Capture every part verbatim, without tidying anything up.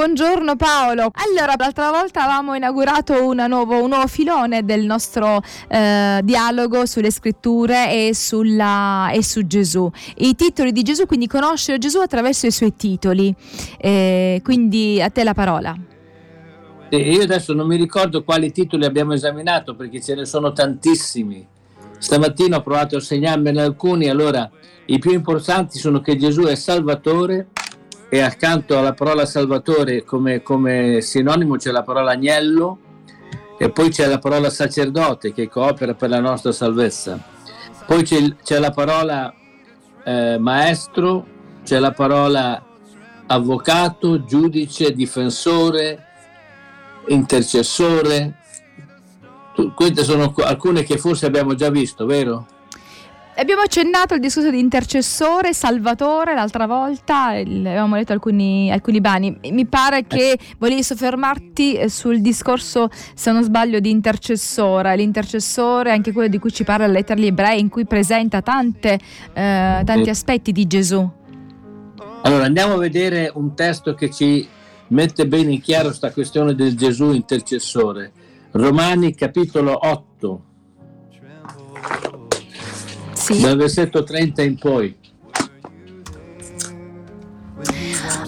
Buongiorno Paolo. Allora, l'altra volta avevamo inaugurato una nuovo, un nuovo filone del nostro eh, dialogo sulle scritture e, sulla, e su Gesù. I titoli di Gesù, quindi conoscere Gesù attraverso i suoi titoli. Eh, quindi a te la parola. Eh, io adesso non mi ricordo quali titoli abbiamo esaminato perché ce ne sono tantissimi. Stamattina ho provato a segnarmene alcuni. Allora, i più importanti sono che Gesù è Salvatore, e accanto alla parola Salvatore come, come sinonimo c'è la parola Agnello, e poi c'è la parola Sacerdote che coopera per la nostra salvezza. Poi c'è, c'è la parola eh, Maestro, c'è la parola Avvocato, Giudice, Difensore, Intercessore. Queste sono alcune che forse abbiamo già visto, vero? Abbiamo accennato il discorso di intercessore, Salvatore l'altra volta, avevamo letto alcuni, alcuni brani. Mi pare che volevi soffermarti sul discorso, se non sbaglio, di intercessore. L'intercessore, anche quello di cui ci parla la lettera agli Ebrei, in cui presenta tante, eh, tanti aspetti di Gesù. Allora andiamo a vedere un testo che ci mette bene in chiaro questa questione del Gesù intercessore. Romani capitolo otto. Dal versetto trenta in poi.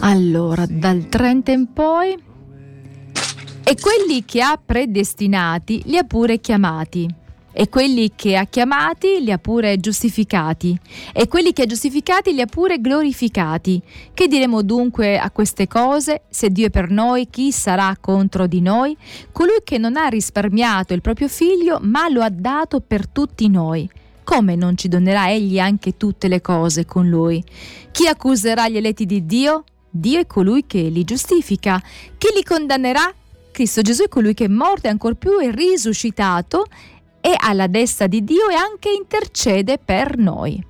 Allora, dal trenta in poi. E quelli che ha predestinati li ha pure chiamati, e quelli che ha chiamati li ha pure giustificati, e quelli che ha giustificati li ha pure glorificati. Che diremo dunque a queste cose? Se Dio è per noi, chi sarà contro di noi? Colui che non ha risparmiato il proprio figlio, ma lo ha dato per tutti noi, come non ci donerà egli anche tutte le cose con lui? Chi accuserà gli eletti di Dio? Dio è colui che li giustifica. Chi li condannerà? Cristo Gesù è colui che è morto e ancor più è risuscitato, è alla destra di Dio e anche intercede per noi.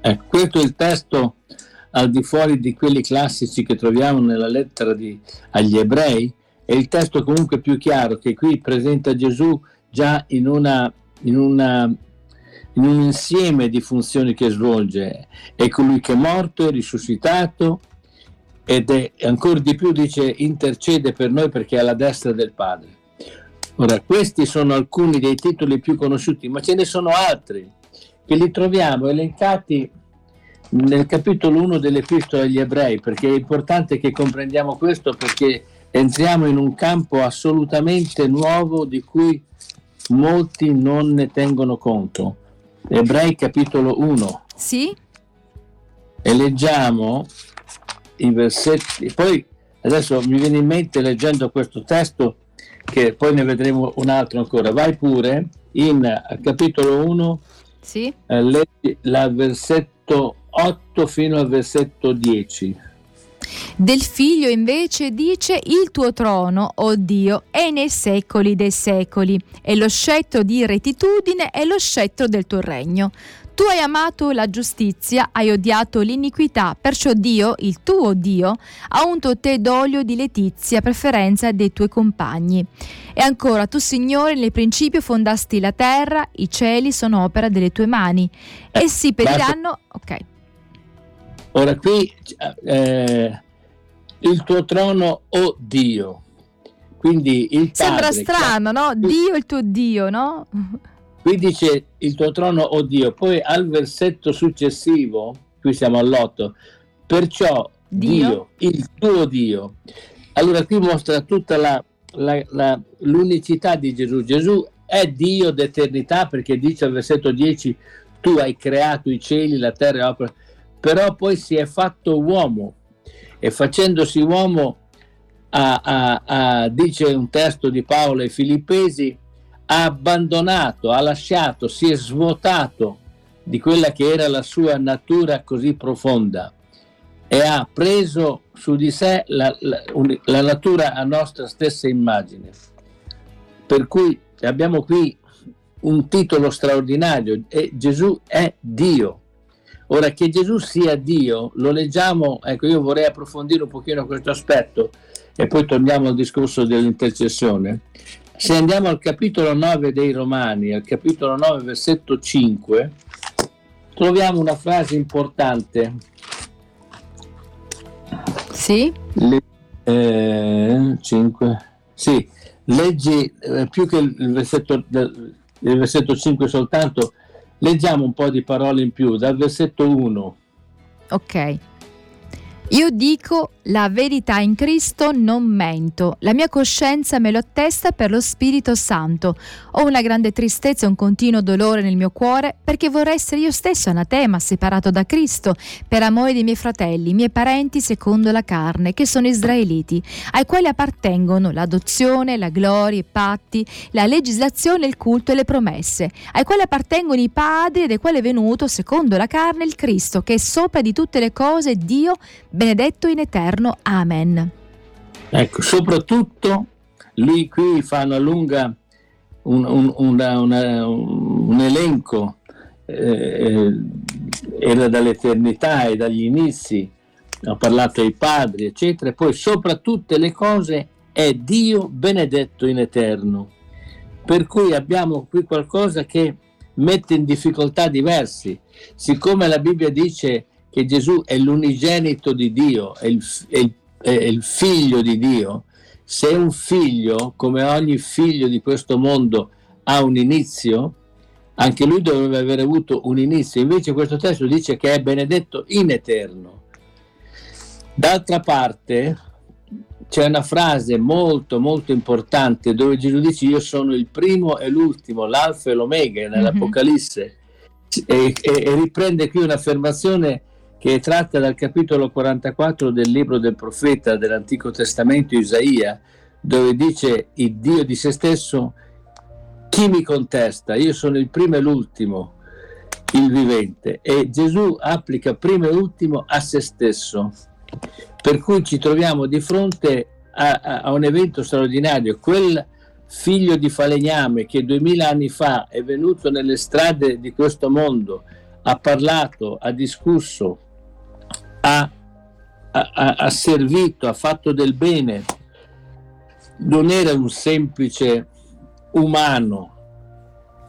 Eh, questo è il testo al di fuori di quelli classici che troviamo nella lettera di, agli Ebrei. È il testo comunque più chiaro che qui presenta Gesù già in una... In una in un insieme di funzioni che svolge. È colui che è morto, è risuscitato ed è ancora di più, dice, intercede per noi perché è alla destra del Padre. Ora, questi sono alcuni dei titoli più conosciuti, ma ce ne sono altri che li troviamo elencati nel capitolo uno dell'Epistola agli Ebrei, perché è importante che comprendiamo questo, perché entriamo in un campo assolutamente nuovo di cui molti non ne tengono conto. Ebrei capitolo uno. Sì. E leggiamo i versetti. Poi adesso mi viene in mente, leggendo questo testo, che poi ne vedremo un altro ancora. Vai pure in capitolo uno. Sì. Eh, leggi dal versetto otto fino al versetto dieci. Del figlio invece dice: il tuo trono, o Dio, è nei secoli dei secoli, e lo scettro di rettitudine è lo scettro del tuo regno. Tu hai amato la giustizia, hai odiato l'iniquità, perciò Dio, il tuo Dio, ha unto te d'olio di letizia a preferenza dei tuoi compagni. E ancora, tu Signore nel principio fondasti la terra, i cieli sono opera delle tue mani. Essi pediranno... Ok. Ora qui eh, il tuo trono, o Dio, quindi il Padre. Sembra strano, no? Dio, il tuo Dio, no? Qui dice il tuo trono, o Dio, poi al versetto successivo, qui siamo all'otto, perciò Dio, Dio, il tuo Dio. Allora qui mostra tutta la, la, la, l'unicità di Gesù. Gesù è Dio d'eternità, perché dice al versetto dieci: tu hai creato i cieli, la terra e l'opera. Però poi si è fatto uomo, e facendosi uomo a, a, a, dice un testo di Paolo ai Filippesi, ha abbandonato, ha lasciato, si è svuotato di quella che era la sua natura così profonda, e ha preso su di sé la, la, la natura a nostra stessa immagine. Per cui abbiamo qui un titolo straordinario, e Gesù è Dio. Ora, che Gesù sia Dio, lo leggiamo, ecco, io vorrei approfondire un pochino questo aspetto e poi torniamo al discorso dell'intercessione. Se andiamo al capitolo nove dei Romani, al capitolo nove, versetto cinque, troviamo una frase importante. Sì? Le, eh, cinque, sì, leggi eh, più che il versetto, il versetto cinque soltanto, leggiamo un po' di parole in più, dal versetto uno. Ok. Io dico la verità in Cristo, non mento, la mia coscienza me lo attesta per lo Spirito Santo. Ho una grande tristezza e un continuo dolore nel mio cuore, perché vorrei essere io stesso anatema, separato da Cristo, per amore dei miei fratelli, miei parenti secondo la carne, che sono israeliti, ai quali appartengono l'adozione, la gloria, i patti, la legislazione, il culto e le promesse, ai quali appartengono i padri, ed ai quali è venuto secondo la carne il Cristo, che è sopra di tutte le cose, Dio benedetto in eterno. Amen. Ecco, soprattutto lui qui fa una lunga un, un, una, una, un elenco eh, era dall'eternità e dagli inizi, ha parlato ai padri eccetera, e poi sopra tutte le cose è Dio benedetto in eterno, per cui abbiamo qui qualcosa che mette in difficoltà diversi, siccome la Bibbia dice che Gesù è l'unigenito di Dio, è il, è, il, è il figlio di Dio. Se un figlio, come ogni figlio di questo mondo, ha un inizio, anche lui dovrebbe aver avuto un inizio, invece questo testo dice che è benedetto in eterno. D'altra parte c'è una frase molto molto importante dove Gesù dice: io sono il primo e l'ultimo, l'alfa e l'omega, nell'Apocalisse, mm-hmm. e, e, e riprende qui un'affermazione che è tratta dal capitolo quarantaquattro del libro del profeta dell'Antico Testamento Isaia, dove dice il Dio di se stesso: chi mi contesta? Io sono il primo e l'ultimo, il vivente. E Gesù applica primo e ultimo a se stesso, per cui ci troviamo di fronte a, a, a un evento straordinario. Quel figlio di falegname che duemila anni fa è venuto nelle strade di questo mondo, ha parlato, ha discusso, ha, ha, ha servito, ha fatto del bene, non era un semplice umano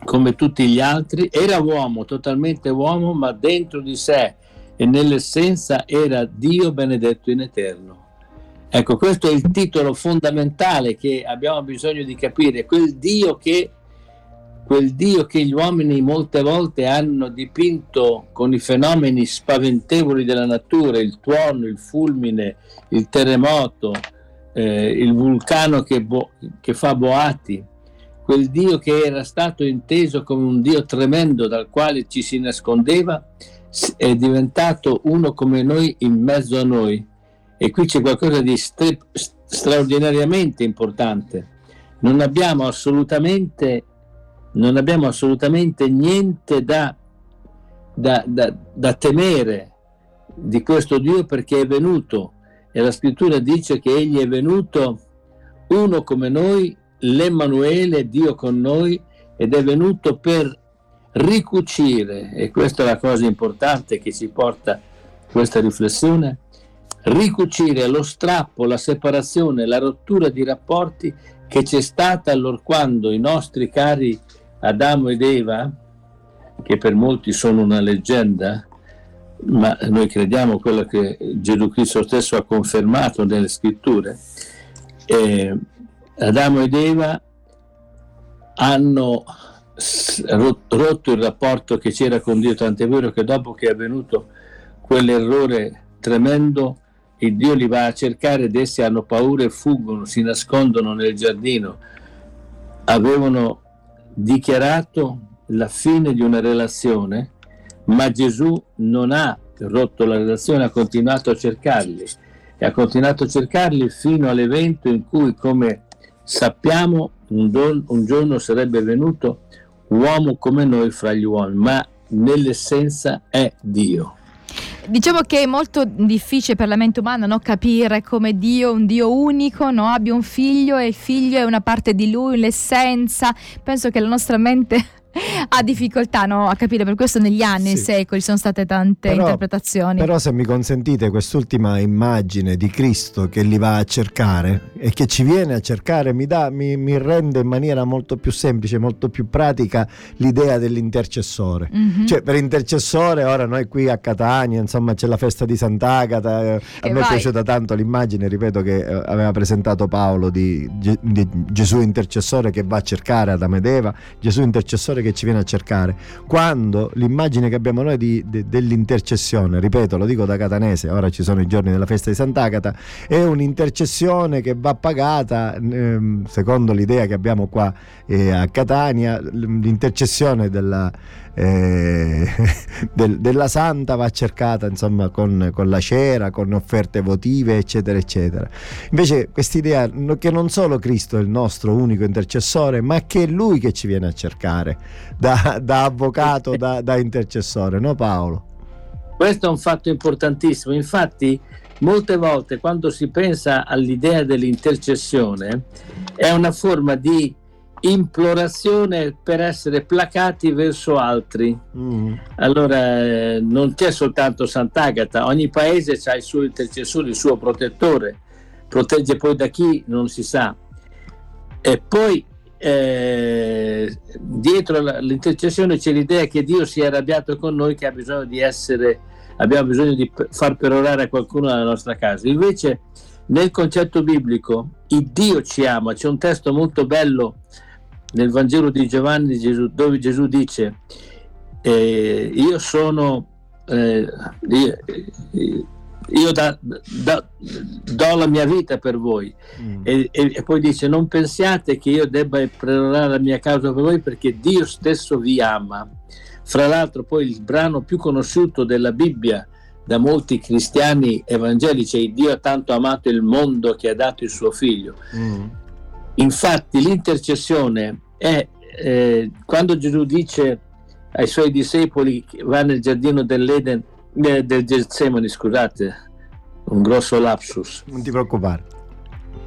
come tutti gli altri, era uomo, totalmente uomo, ma dentro di sé e nell'essenza era Dio benedetto in eterno. Ecco, questo è il titolo fondamentale che abbiamo bisogno di capire, quel Dio che quel Dio che gli uomini molte volte hanno dipinto con i fenomeni spaventevoli della natura, il tuono, il fulmine, il terremoto, eh, il vulcano che, bo- che fa boati, quel Dio che era stato inteso come un Dio tremendo dal quale ci si nascondeva, è diventato uno come noi, in mezzo a noi. E qui c'è qualcosa di stra- straordinariamente importante. Non abbiamo assolutamente... Non abbiamo assolutamente niente da, da, da, da temere di questo Dio, perché è venuto, e la scrittura dice che egli è venuto uno come noi, l'Emmanuele, Dio con noi, ed è venuto per ricucire, e questa è la cosa importante che ci porta questa riflessione, ricucire lo strappo, la separazione, la rottura di rapporti che c'è stata allorquando i nostri cari Adamo ed Eva, che per molti sono una leggenda, ma noi crediamo quello che Gesù Cristo stesso ha confermato nelle scritture. Eh, Adamo ed Eva hanno rotto il rapporto che c'era con Dio, tant'è vero che dopo che è avvenuto quell'errore tremendo, il Dio li va a cercare ed essi hanno paura e fuggono, si nascondono nel giardino. Avevano dichiarato la fine di una relazione, ma Gesù non ha rotto la relazione, ha continuato a cercarli e ha continuato a cercarli fino all'evento in cui, come sappiamo, un, don, un giorno sarebbe venuto uomo come noi fra gli uomini, ma nell'essenza è Dio. Diciamo che è molto difficile per la mente umana, no, capire come Dio, un Dio unico, no, abbia un figlio e il figlio è una parte di lui, l'essenza. Penso che la nostra mente ha difficoltà, no, a capire, per questo negli anni, sì, secoli sono state tante però, interpretazioni. Però se mi consentite, quest'ultima immagine di Cristo che li va a cercare e che ci viene a cercare mi, dà, mi, mi rende in maniera molto più semplice, molto più pratica l'idea dell'intercessore. Mm-hmm. Cioè, per intercessore ora noi qui a Catania, insomma, c'è la festa di Sant'Agata, eh, a me vai. È piaciuta tanto l'immagine, ripeto, che eh, aveva presentato Paolo di, di Gesù intercessore che va a cercare Adamo ed Eva, Gesù intercessore che ci viene a cercare, quando l'immagine che abbiamo noi di, de, dell'intercessione, ripeto, lo dico da catanese, ora ci sono i giorni della festa di Sant'Agata, è un'intercessione che va pagata, ehm, secondo l'idea che abbiamo qua eh, a Catania, l'intercessione della, eh, del, della santa va cercata, insomma, con, con la cera, con offerte votive, eccetera eccetera. Invece quest'idea che non solo Cristo è il nostro unico intercessore, ma che è Lui che ci viene a cercare da, da avvocato, da, da intercessore, no Paolo? Questo è un fatto importantissimo. Infatti molte volte quando si pensa all'idea dell'intercessione è una forma di implorazione per essere placati verso altri. Mm. Allora non c'è soltanto Sant'Agata, ogni paese ha il suo intercessore, il suo protettore, protegge poi da chi non si sa. E poi eh, dietro l'intercessione c'è l'idea che Dio si è arrabbiato con noi, che ha bisogno di essere abbiamo bisogno di far perorare a qualcuno alla nostra casa. Invece nel concetto biblico il Dio ci ama. C'è un testo molto bello nel Vangelo di Giovanni di Gesù, dove Gesù dice eh, io sono eh, io, io da, da, do la mia vita per voi. Mm. e, e poi dice non pensiate che io debba prelevare la mia causa per voi, perché Dio stesso vi ama. Fra l'altro poi il brano più conosciuto della Bibbia da molti cristiani evangelici è Dio ha tanto amato il mondo che ha dato il suo figlio. Mm. Infatti l'intercessione è eh, quando Gesù dice ai suoi discepoli, va nel giardino dell'Eden eh, del Getsemani, scusate, un grosso lapsus, non ti preoccupare,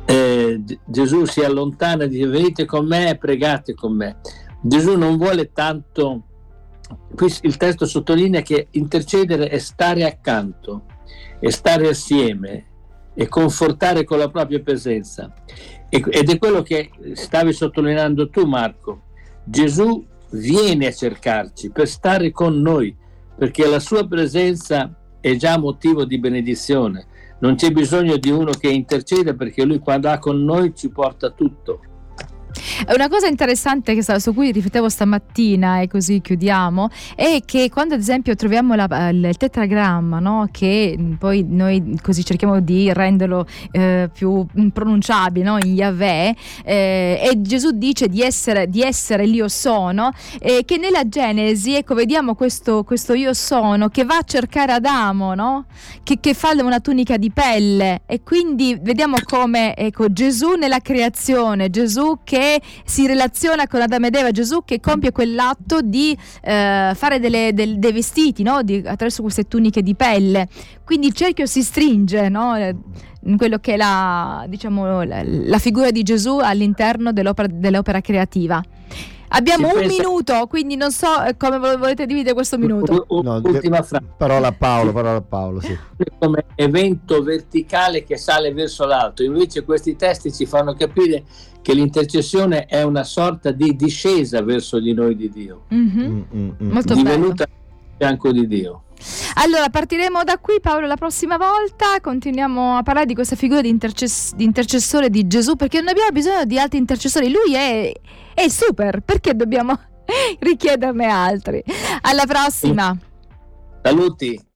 eh, Gesù si allontana e dice venite con me e pregate con me. Gesù non vuole tanto, qui il testo sottolinea che intercedere è stare accanto, è stare assieme e confortare con la propria presenza, ed è quello che stavi sottolineando tu, Marco. Gesù viene a cercarci per stare con noi, perché la sua presenza è già motivo di benedizione. Non c'è bisogno di uno che intercede, perché lui quando ha con noi ci porta tutto. Una cosa interessante che, su cui riflettevo stamattina, e così chiudiamo, è che quando ad esempio troviamo la, il tetragramma, no? Che poi noi così cerchiamo di renderlo eh, più pronunciabile, no? In Yahweh, eh, e Gesù dice di essere, di essere l'Io sono, e eh, che nella Genesi, ecco, vediamo questo, questo Io sono che va a cercare Adamo, no? che, che fa una tunica di pelle, e quindi vediamo come, ecco, Gesù nella creazione, Gesù che si relaziona con Adamo ed Eva, Gesù che compie quell'atto di eh, fare delle, del, dei vestiti, no? Di, attraverso queste tuniche di pelle. Quindi il cerchio si stringe, no? In quello che è la, diciamo, la, la figura di Gesù all'interno dell'opera, dell'opera creativa. Abbiamo si un pensa... minuto, quindi non so come volete dividere questo minuto. No, ultima frase. Parola a Paolo, parola a Paolo, sì. Come evento verticale che sale verso l'alto. Invece questi testi ci fanno capire che l'intercessione è una sorta di discesa verso di noi di Dio. Mm-hmm. Mm-hmm. Molto divenuta bello. Fianco di Dio. Allora partiremo da qui, Paolo, la prossima volta continuiamo a parlare di questa figura di, intercess- di intercessore di Gesù, perché non abbiamo bisogno di altri intercessori, lui è, è super, perché dobbiamo richiederne altri. Alla prossima, saluti.